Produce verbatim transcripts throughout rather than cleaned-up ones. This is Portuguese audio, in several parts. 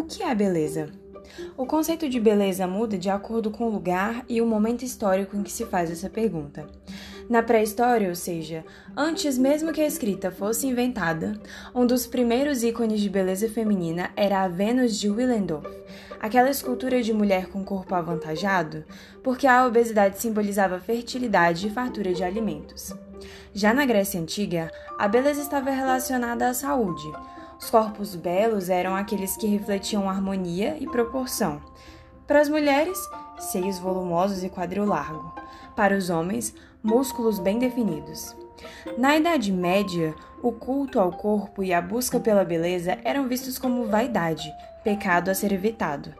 O que é beleza? O conceito de beleza muda de acordo com o lugar e o momento histórico em que se faz essa pergunta. Na pré-história, ou seja, antes mesmo que a escrita fosse inventada, um dos primeiros ícones de beleza feminina era a Vênus de Willendorf, aquela escultura de mulher com corpo avantajado, porque a obesidade simbolizava fertilidade e fartura de alimentos. Já na Grécia Antiga, a beleza estava relacionada à saúde. Os corpos belos eram aqueles que refletiam harmonia e proporção. Para as mulheres, seios volumosos e quadril largo. Para os homens, músculos bem definidos. Na Idade Média, o culto ao corpo e a busca pela beleza eram vistos como vaidade, pecado a ser evitado.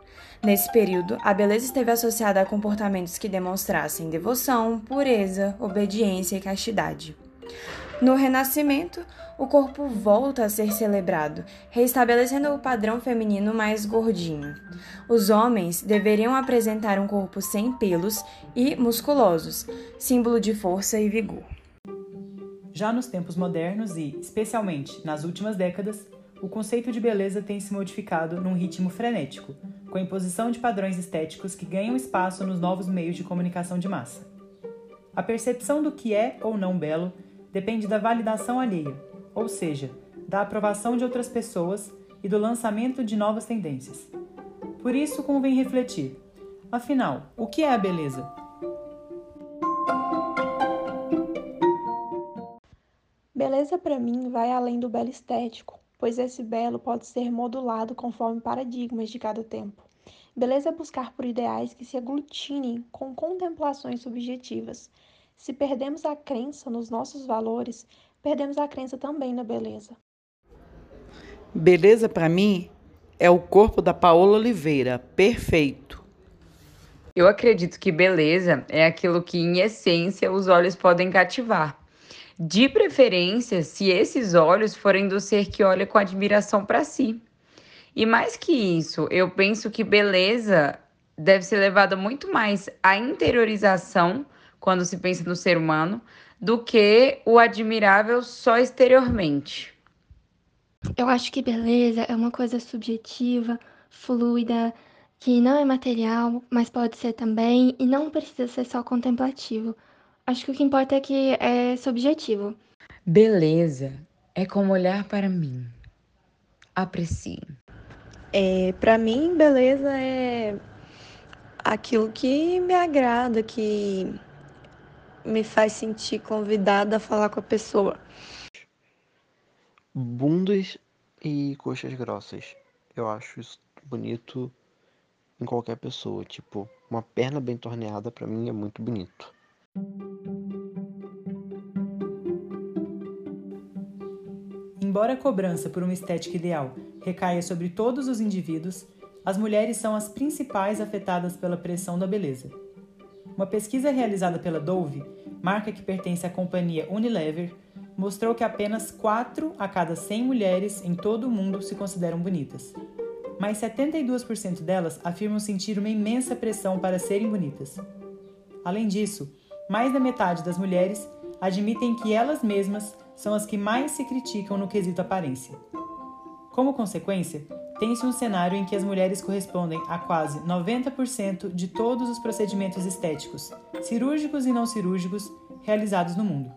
Nesse período, a beleza esteve associada a comportamentos que demonstrassem devoção, pureza, obediência e castidade. No Renascimento, o corpo volta a ser celebrado, restabelecendo o padrão feminino mais gordinho. Os homens deveriam apresentar um corpo sem pelos e musculosos, símbolo de força e vigor. Já nos tempos modernos e, especialmente, nas últimas décadas, o conceito de beleza tem se modificado num ritmo frenético, com a imposição de padrões estéticos que ganham espaço nos novos meios de comunicação de massa. A percepção do que é ou não belo depende da validação alheia, ou seja, da aprovação de outras pessoas e do lançamento de novas tendências. Por isso, convém refletir. Afinal, o que é a beleza? Beleza, para mim, vai além do belo estético, pois esse belo pode ser modulado conforme paradigmas de cada tempo. Beleza é buscar por ideais que se aglutinem com contemplações subjetivas. Se perdemos a crença nos nossos valores, perdemos a crença também na beleza. Beleza, para mim, é o corpo da Paola Oliveira, perfeito. Eu acredito que beleza é aquilo que, em essência, os olhos podem cativar. De preferência, se esses olhos forem do ser que olha com admiração para si. E mais que isso, eu penso que beleza deve ser levada muito mais à interiorização quando se pensa no ser humano, do que o admirável só exteriormente. Eu acho que beleza é uma coisa subjetiva, fluida, que não é material, mas pode ser também, e não precisa ser só contemplativo. Acho que o que importa é que é subjetivo. Beleza é como olhar para mim. Aprecie. É, para mim, beleza é aquilo que me agrada, que me faz sentir convidada a falar com a pessoa. Bundas e coxas grossas. Eu acho isso bonito em qualquer pessoa. Tipo, uma perna bem torneada pra mim é muito bonito. Embora a cobrança por uma estética ideal recaia sobre todos os indivíduos, as mulheres são as principais afetadas pela pressão da beleza. Uma pesquisa realizada pela Dove, marca que pertence à companhia Unilever, mostrou que apenas quatro a cada cem mulheres em todo o mundo se consideram bonitas. Mas setenta e dois por cento delas afirmam sentir uma imensa pressão para serem bonitas. Além disso, mais da metade das mulheres admitem que elas mesmas são as que mais se criticam no quesito aparência. Como consequência, tem-se um cenário em que as mulheres correspondem a quase noventa por cento de todos os procedimentos estéticos, cirúrgicos e não cirúrgicos, realizados no mundo,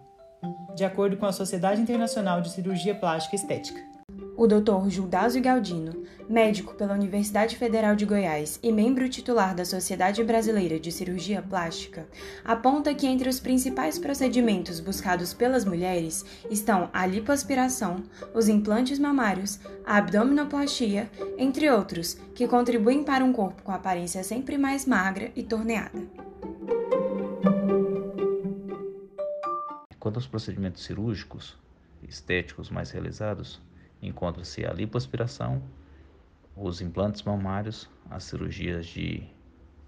de acordo com a Sociedade Internacional de Cirurgia Plástica e Estética. O doutor Gildásio Galdino, médico pela Universidade Federal de Goiás e membro titular da Sociedade Brasileira de Cirurgia Plástica, aponta que entre os principais procedimentos buscados pelas mulheres estão a lipoaspiração, os implantes mamários, a abdominoplastia, entre outros, que contribuem para um corpo com aparência sempre mais magra e torneada. Quanto aos procedimentos cirúrgicos, estéticos mais realizados, encontra-se a lipoaspiração, os implantes mamários, as cirurgias de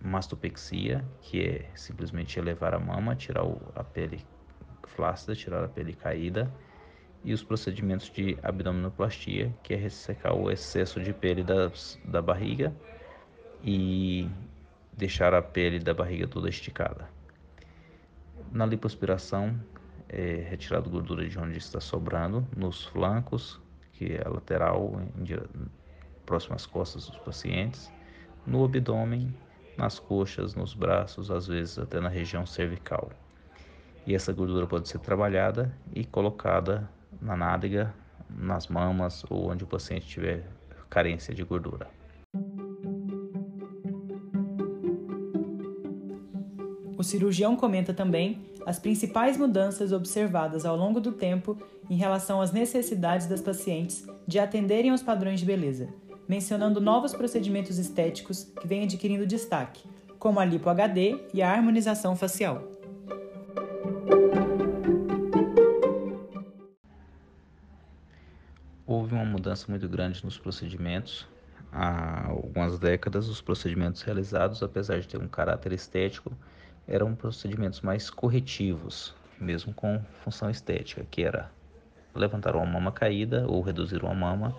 mastopexia, que é simplesmente elevar a mama, tirar a pele flácida, tirar a pele caída, e os procedimentos de abdominoplastia, que é ressecar o excesso de pele das, da barriga e deixar a pele da barriga toda esticada. Na lipoaspiração, é retirada gordura de onde está sobrando, nos flancos, que é lateral próximo às costas dos pacientes, no abdômen, nas coxas, nos braços, às vezes até na região cervical. E essa gordura pode ser trabalhada e colocada na nádega, nas mamas ou onde o paciente tiver carência de gordura. O cirurgião comenta também as principais mudanças observadas ao longo do tempo em relação às necessidades das pacientes de atenderem aos padrões de beleza, mencionando novos procedimentos estéticos que vêm adquirindo destaque, como a lipo-H D e a harmonização facial. Houve uma mudança muito grande nos procedimentos. Há algumas décadas, os procedimentos realizados, apesar de ter um caráter estético, eram procedimentos mais corretivos, mesmo com função estética, que era levantar uma mama caída ou reduzir uma mama,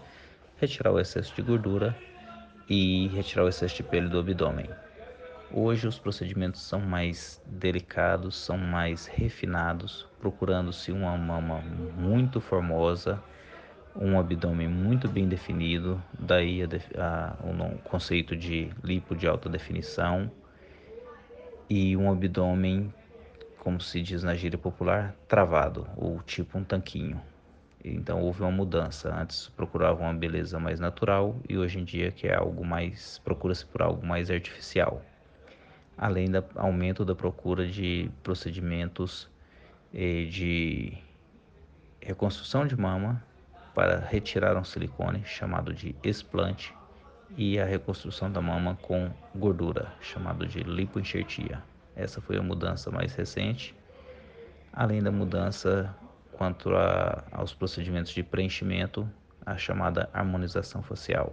retirar o excesso de gordura e retirar o excesso de pele do abdômen. Hoje os procedimentos são mais delicados, são mais refinados, procurando-se uma mama muito formosa, um abdômen muito bem definido, daí a, a, o conceito de lipo de alta definição, e um abdômen, como se diz na gíria popular, travado, ou tipo um tanquinho. Então houve uma mudança, antes procurava uma beleza mais natural e hoje em dia que é algo mais, procura-se por algo mais artificial. Além do aumento da procura de procedimentos eh, de reconstrução de mama para retirar um silicone chamado de explante e a reconstrução da mama com gordura, chamado de lipoenxertia. Essa foi a mudança mais recente, além da mudança quanto a, aos procedimentos de preenchimento, a chamada harmonização facial.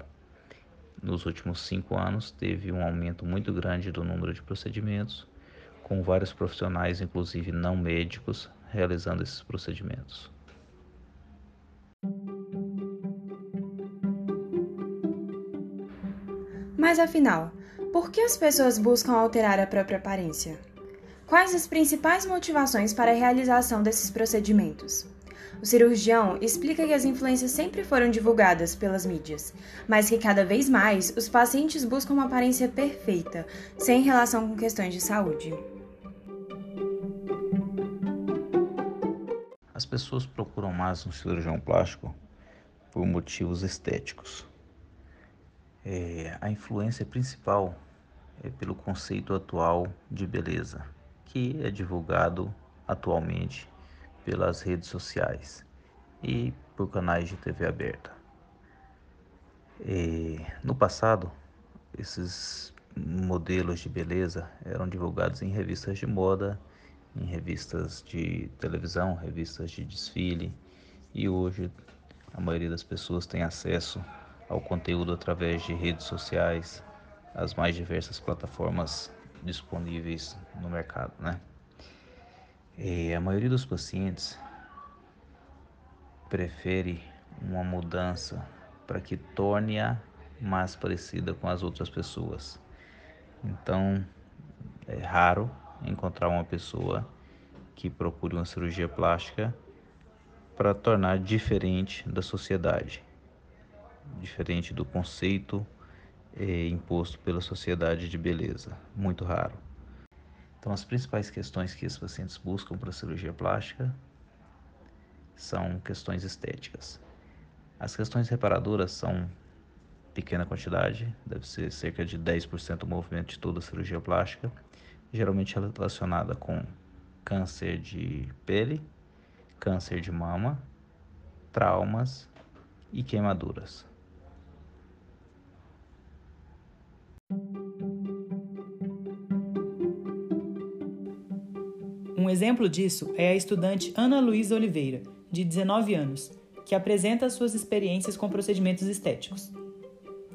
Nos últimos cinco anos, teve um aumento muito grande do número de procedimentos, com vários profissionais, inclusive não médicos, realizando esses procedimentos. Mas afinal, por que as pessoas buscam alterar a própria aparência? Quais as principais motivações para a realização desses procedimentos? O cirurgião explica que as influências sempre foram divulgadas pelas mídias, mas que cada vez mais os pacientes buscam uma aparência perfeita, sem relação com questões de saúde. As pessoas procuram mais um cirurgião plástico por motivos estéticos. É, a influência principal é pelo conceito atual de beleza, que é divulgado atualmente pelas redes sociais e por canais de T V aberta. E, no passado, esses modelos de beleza eram divulgados em revistas de moda, em revistas de televisão, revistas de desfile, e hoje a maioria das pessoas tem acesso ao conteúdo através de redes sociais, as mais diversas plataformas disponíveis no mercado, né? E a maioria dos pacientes prefere uma mudança para que torne-a mais parecida com as outras pessoas. Então, é raro encontrar uma pessoa que procure uma cirurgia plástica para tornar diferente da sociedade, diferente do conceito eh, imposto pela sociedade de beleza, muito raro. Então, as principais questões que os pacientes buscam para a cirurgia plástica são questões estéticas. As questões reparadoras são pequena quantidade, deve ser cerca de dez por cento do movimento de toda a cirurgia plástica, geralmente relacionada com câncer de pele, câncer de mama, traumas e queimaduras. Um exemplo disso é a estudante Ana Luísa Oliveira, de dezenove anos, que apresenta suas experiências com procedimentos estéticos.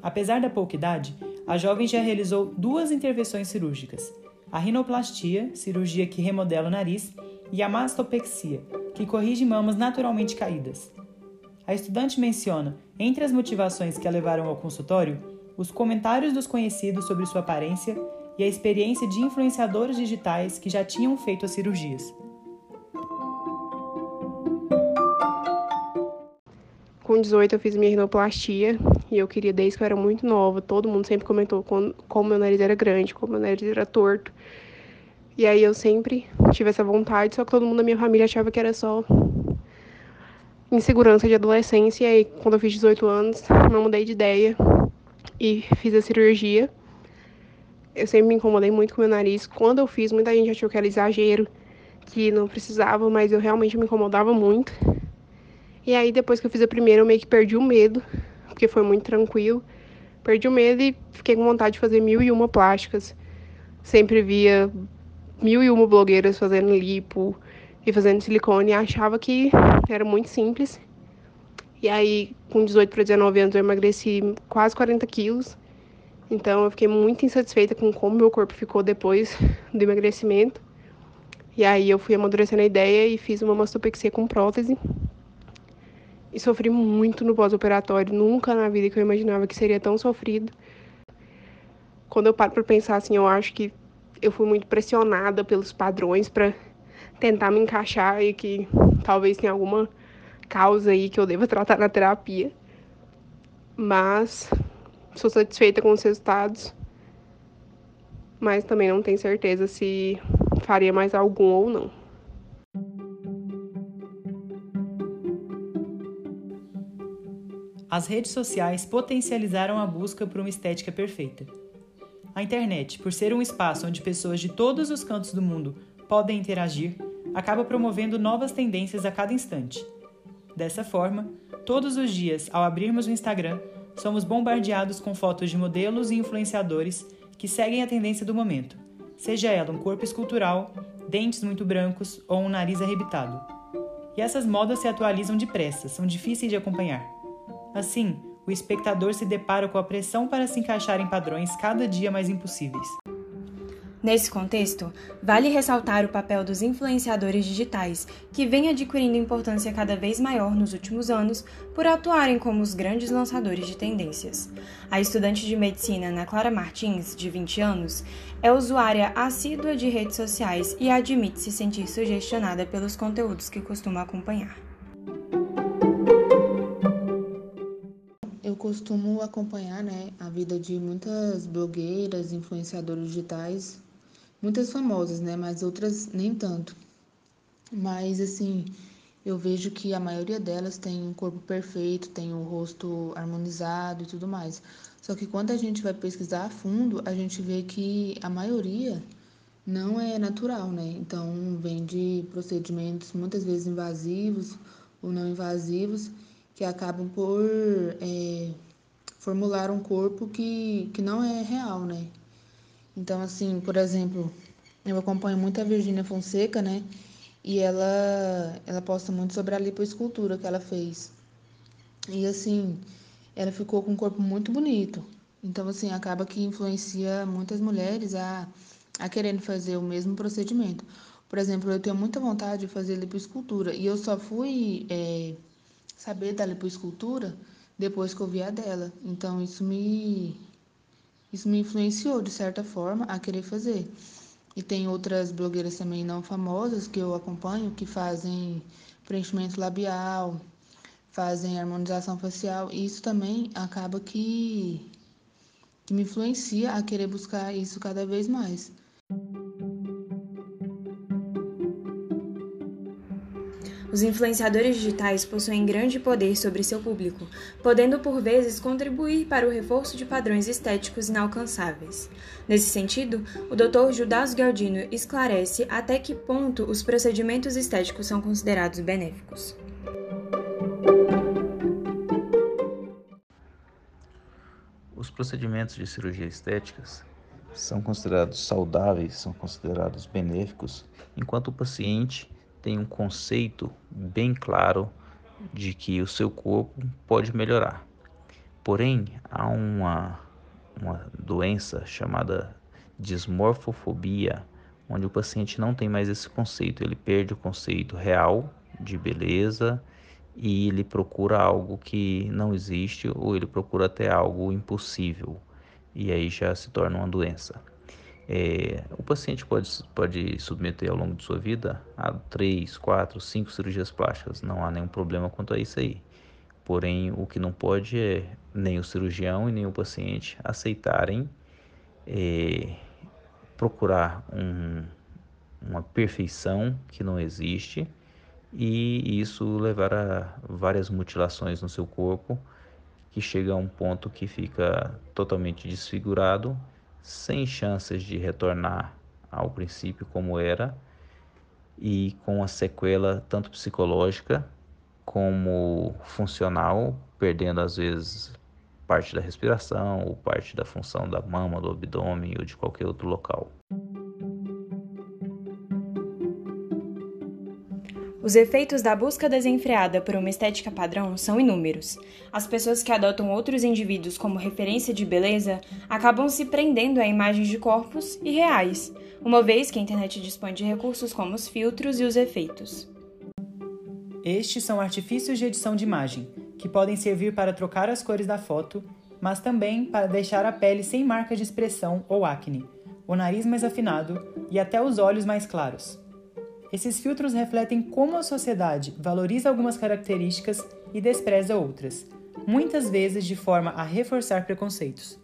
Apesar da pouca idade, a jovem já realizou duas intervenções cirúrgicas, a rinoplastia, cirurgia que remodela o nariz, e a mastopexia, que corrige mamas naturalmente caídas. A estudante menciona, entre as motivações que a levaram ao consultório, os comentários dos conhecidos sobre sua aparência e a experiência de influenciadores digitais que já tinham feito as cirurgias. com dezoito eu fiz minha rinoplastia e eu queria, desde que eu era muito nova, todo mundo sempre comentou como meu nariz era grande, como meu nariz era torto. E aí eu sempre tive essa vontade, só que todo mundo da minha família achava que era só insegurança de adolescência. E aí, quando eu fiz dezoito anos, eu mudei de ideia e fiz a cirurgia. Eu sempre me incomodei muito com meu nariz. Quando eu fiz, muita gente achou que era exagero, que não precisava, mas eu realmente me incomodava muito. E aí, depois que eu fiz a primeira, eu meio que perdi o medo, porque foi muito tranquilo. Perdi o medo e fiquei com vontade de fazer mil e uma plásticas. Sempre via mil e uma blogueiras fazendo lipo e fazendo silicone e achava que era muito simples. E aí, com dezoito para dezenove anos, eu emagreci quase quarenta quilos. Então, eu fiquei muito insatisfeita com como meu corpo ficou depois do emagrecimento. E aí, eu fui amadurecendo a ideia e fiz uma mastopexia com prótese. E sofri muito no pós-operatório, nunca na vida que eu imaginava que seria tão sofrido. Quando eu paro para pensar assim, eu acho que eu fui muito pressionada pelos padrões para tentar me encaixar e que talvez tenha alguma causa aí que eu deva tratar na terapia. Mas sou satisfeita com os resultados, mas também não tenho certeza se faria mais algum ou não. As redes sociais potencializaram a busca por uma estética perfeita. A internet, por ser um espaço onde pessoas de todos os cantos do mundo podem interagir, acaba promovendo novas tendências a cada instante. Dessa forma, todos os dias, ao abrirmos o Instagram, somos bombardeados com fotos de modelos e influenciadores que seguem a tendência do momento, seja ela um corpo escultural, dentes muito brancos ou um nariz arrebitado. E essas modas se atualizam depressa, são difíceis de acompanhar. Assim, o espectador se depara com a pressão para se encaixar em padrões cada dia mais impossíveis. Nesse contexto, vale ressaltar o papel dos influenciadores digitais, que vem adquirindo importância cada vez maior nos últimos anos por atuarem como os grandes lançadores de tendências. A estudante de medicina Ana Clara Martins, de vinte anos, é usuária assídua de redes sociais e admite se sentir sugestionada pelos conteúdos que costuma acompanhar. Eu costumo acompanhar, né, a vida de muitas blogueiras, influenciadoras digitais, muitas famosas, né, mas outras nem tanto. Mas, assim, eu vejo que a maioria delas tem um corpo perfeito, tem um rosto harmonizado e tudo mais. Só que quando a gente vai pesquisar a fundo, a gente vê que a maioria não é natural, né? Então, vem de procedimentos muitas vezes invasivos ou não invasivos, que acabam por é, formular um corpo que, que não é real, né? Então, assim, por exemplo, eu acompanho muito a Virginia Fonseca, né? E ela, ela posta muito sobre a lipoescultura que ela fez. E, assim, ela ficou com um corpo muito bonito. Então, assim, acaba que influencia muitas mulheres a, a querendo fazer o mesmo procedimento. Por exemplo, eu tenho muita vontade de fazer lipoescultura e eu só fui... É, saber da lipoescultura depois que eu vi a dela. Então, isso me, isso me influenciou, de certa forma, a querer fazer. E tem outras blogueiras também não famosas que eu acompanho, que fazem preenchimento labial, fazem harmonização facial. E isso também acaba que, que me influencia a querer buscar isso cada vez mais. Os influenciadores digitais possuem grande poder sobre seu público, podendo por vezes contribuir para o reforço de padrões estéticos inalcançáveis. Nesse sentido, o doutor Judas Galdino esclarece até que ponto os procedimentos estéticos são considerados benéficos. Os procedimentos de cirurgia estéticas são considerados saudáveis, são considerados benéficos, enquanto o paciente tem um conceito bem claro de que o seu corpo pode melhorar. Porém, há uma, uma doença chamada desmorfofobia, onde o paciente não tem mais esse conceito, ele perde o conceito real de beleza e ele procura algo que não existe ou ele procura até algo impossível e aí já se torna uma doença. É, o paciente pode, pode submeter ao longo de sua vida a três, quatro, cinco cirurgias plásticas, não há nenhum problema quanto a isso aí. Porém, o que não pode é nem o cirurgião e nem o paciente aceitarem é, procurar um, uma perfeição que não existe e isso levar a várias mutilações no seu corpo, que chega a um ponto que fica totalmente desfigurado, sem chances de retornar ao princípio como era e com a sequela tanto psicológica como funcional, perdendo às vezes parte da respiração ou parte da função da mama, do abdômen ou de qualquer outro local. Os efeitos da busca desenfreada por uma estética padrão são inúmeros. As pessoas que adotam outros indivíduos como referência de beleza acabam se prendendo a imagens de corpos irreais, uma vez que a internet dispõe de recursos como os filtros e os efeitos. Estes são artifícios de edição de imagem, que podem servir para trocar as cores da foto, mas também para deixar a pele sem marcas de expressão ou acne, o nariz mais afinado e até os olhos mais claros. Esses filtros refletem como a sociedade valoriza algumas características e despreza outras, muitas vezes de forma a reforçar preconceitos.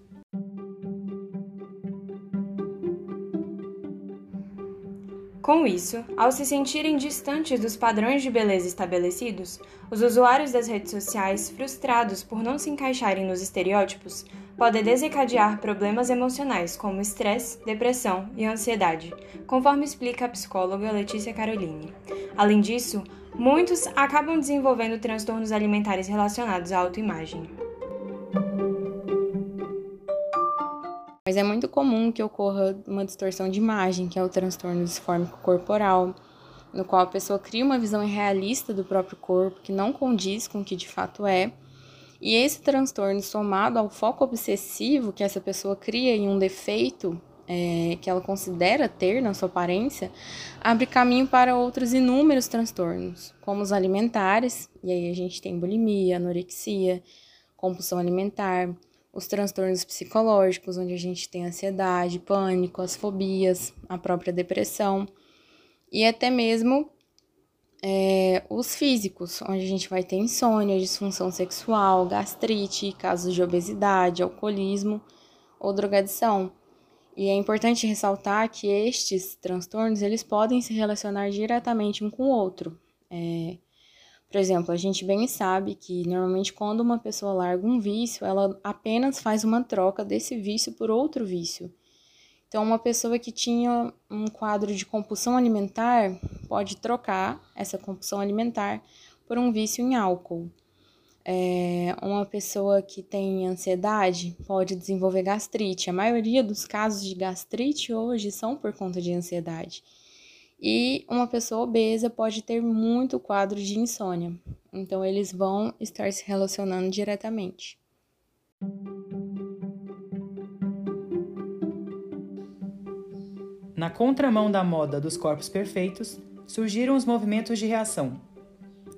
Com isso, ao se sentirem distantes dos padrões de beleza estabelecidos, os usuários das redes sociais, frustrados por não se encaixarem nos estereótipos, podem desencadear problemas emocionais como estresse, depressão e ansiedade, conforme explica a psicóloga Letícia Caroline. Além disso, muitos acabam desenvolvendo transtornos alimentares relacionados à autoimagem. Mas é muito comum que ocorra uma distorção de imagem, que é o transtorno dismórfico corporal, no qual a pessoa cria uma visão irrealista do próprio corpo, que não condiz com o que de fato é. E esse transtorno, somado ao foco obsessivo que essa pessoa cria em um defeito é, que ela considera ter na sua aparência, abre caminho para outros inúmeros transtornos, como os alimentares, e aí a gente tem bulimia, anorexia, compulsão alimentar, os transtornos psicológicos, onde a gente tem ansiedade, pânico, as fobias, a própria depressão, e até mesmo é, os físicos, onde a gente vai ter insônia, disfunção sexual, gastrite, casos de obesidade, alcoolismo ou drogadição. E é importante ressaltar que estes transtornos, eles podem se relacionar diretamente um com o outro. É, Por exemplo, a gente bem sabe que, normalmente, quando uma pessoa larga um vício, ela apenas faz uma troca desse vício por outro vício. Então, uma pessoa que tinha um quadro de compulsão alimentar pode trocar essa compulsão alimentar por um vício em álcool. É, uma pessoa que tem ansiedade pode desenvolver gastrite. A maioria dos casos de gastrite hoje são por conta de ansiedade. E uma pessoa obesa pode ter muito quadro de insônia. Então, eles vão estar se relacionando diretamente. Na contramão da moda dos corpos perfeitos, surgiram os movimentos de reação.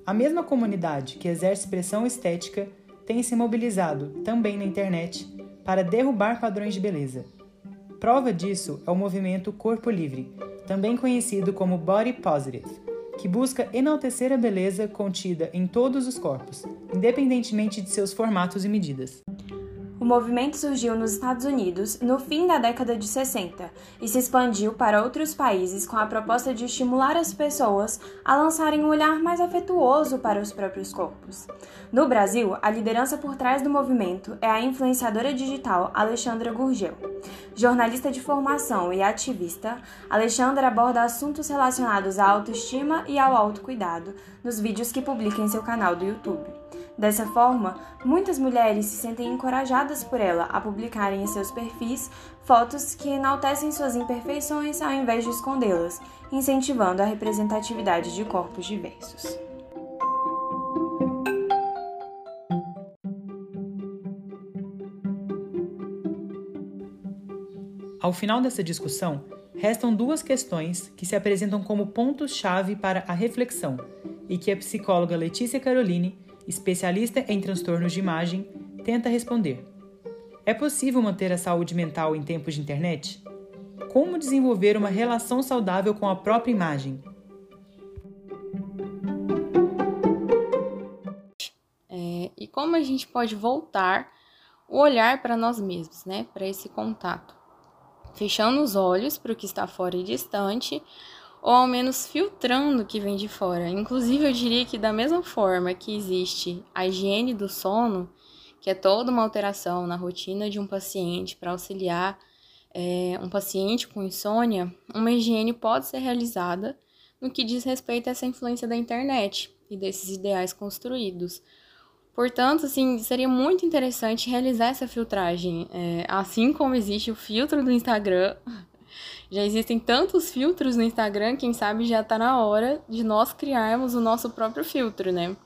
A mesma comunidade que exerce pressão estética tem se mobilizado, também na internet, para derrubar padrões de beleza. Prova disso é o movimento Corpo Livre, também conhecido como Body Positive, que busca enaltecer a beleza contida em todos os corpos, independentemente de seus formatos e medidas. O movimento surgiu nos Estados Unidos no fim da década de sessenta e se expandiu para outros países com a proposta de estimular as pessoas a lançarem um olhar mais afetuoso para os próprios corpos. No Brasil, a liderança por trás do movimento é a influenciadora digital Alexandra Gurgel. Jornalista de formação e ativista, Alexandra aborda assuntos relacionados à autoestima e ao autocuidado nos vídeos que publica em seu canal do YouTube. Dessa forma, muitas mulheres se sentem encorajadas por ela a publicarem em seus perfis fotos que enaltecem suas imperfeições ao invés de escondê-las, incentivando a representatividade de corpos diversos. Ao final dessa discussão, restam duas questões que se apresentam como pontos-chave para a reflexão e que a psicóloga Letícia Caroline, especialista em transtornos de imagem, tenta responder. É possível manter a saúde mental em tempos de internet? Como desenvolver uma relação saudável com a própria imagem? É, né? E como a gente pode voltar o olhar para nós mesmos, né? Para esse contato. Fechando os olhos para o que está fora e distante, ou ao menos filtrando o que vem de fora. Inclusive, eu diria que da mesma forma que existe a higiene do sono, que é toda uma alteração na rotina de um paciente para auxiliar é, um paciente com insônia, uma higiene pode ser realizada no que diz respeito a essa influência da internet e desses ideais construídos. Portanto, assim, seria muito interessante realizar essa filtragem, é, assim como existe o filtro do Instagram. Já existem tantos filtros no Instagram, quem sabe já está na hora de nós criarmos o nosso próprio filtro, né?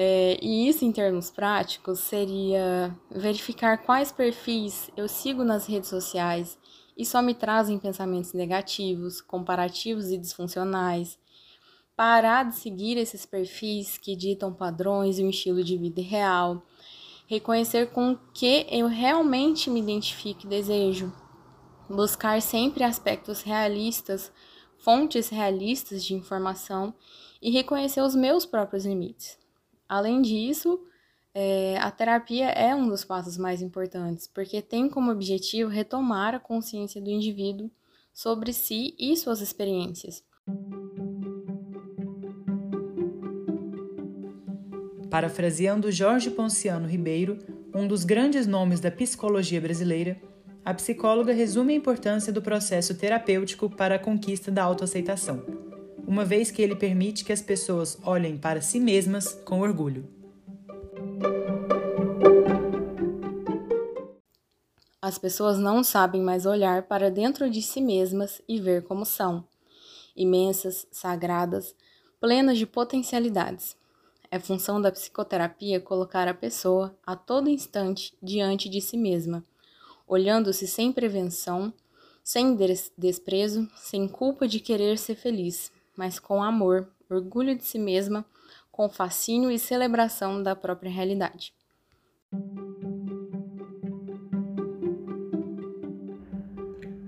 É, e isso, em termos práticos, seria verificar quais perfis eu sigo nas redes sociais e só me trazem pensamentos negativos, comparativos e disfuncionais. Parar de seguir esses perfis que ditam padrões e um estilo de vida irreal. Reconhecer com o que eu realmente me identifico e desejo. Buscar sempre aspectos realistas, fontes realistas de informação e reconhecer os meus próprios limites. Além disso, é, a terapia é um dos passos mais importantes, porque tem como objetivo retomar a consciência do indivíduo sobre si e suas experiências. Parafraseando Jorge Ponciano Ribeiro, um dos grandes nomes da psicologia brasileira, a psicóloga resume a importância do processo terapêutico para a conquista da autoaceitação, uma vez que ele permite que as pessoas olhem para si mesmas com orgulho. As pessoas não sabem mais olhar para dentro de si mesmas e ver como são, imensas, sagradas, plenas de potencialidades. É função da psicoterapia colocar a pessoa, a todo instante, diante de si mesma, olhando-se sem prevenção, sem des- desprezo, sem culpa de querer ser feliz, mas com amor, orgulho de si mesma, com fascínio e celebração da própria realidade.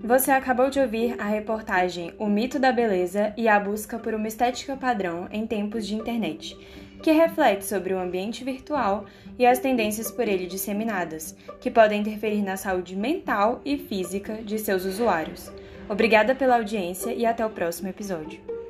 Você acabou de ouvir a reportagem O Mito da Beleza e a Busca por uma Estética Padrão em Tempos de Internet, que reflete sobre o ambiente virtual e as tendências por ele disseminadas, que podem interferir na saúde mental e física de seus usuários. Obrigada pela audiência e até o próximo episódio.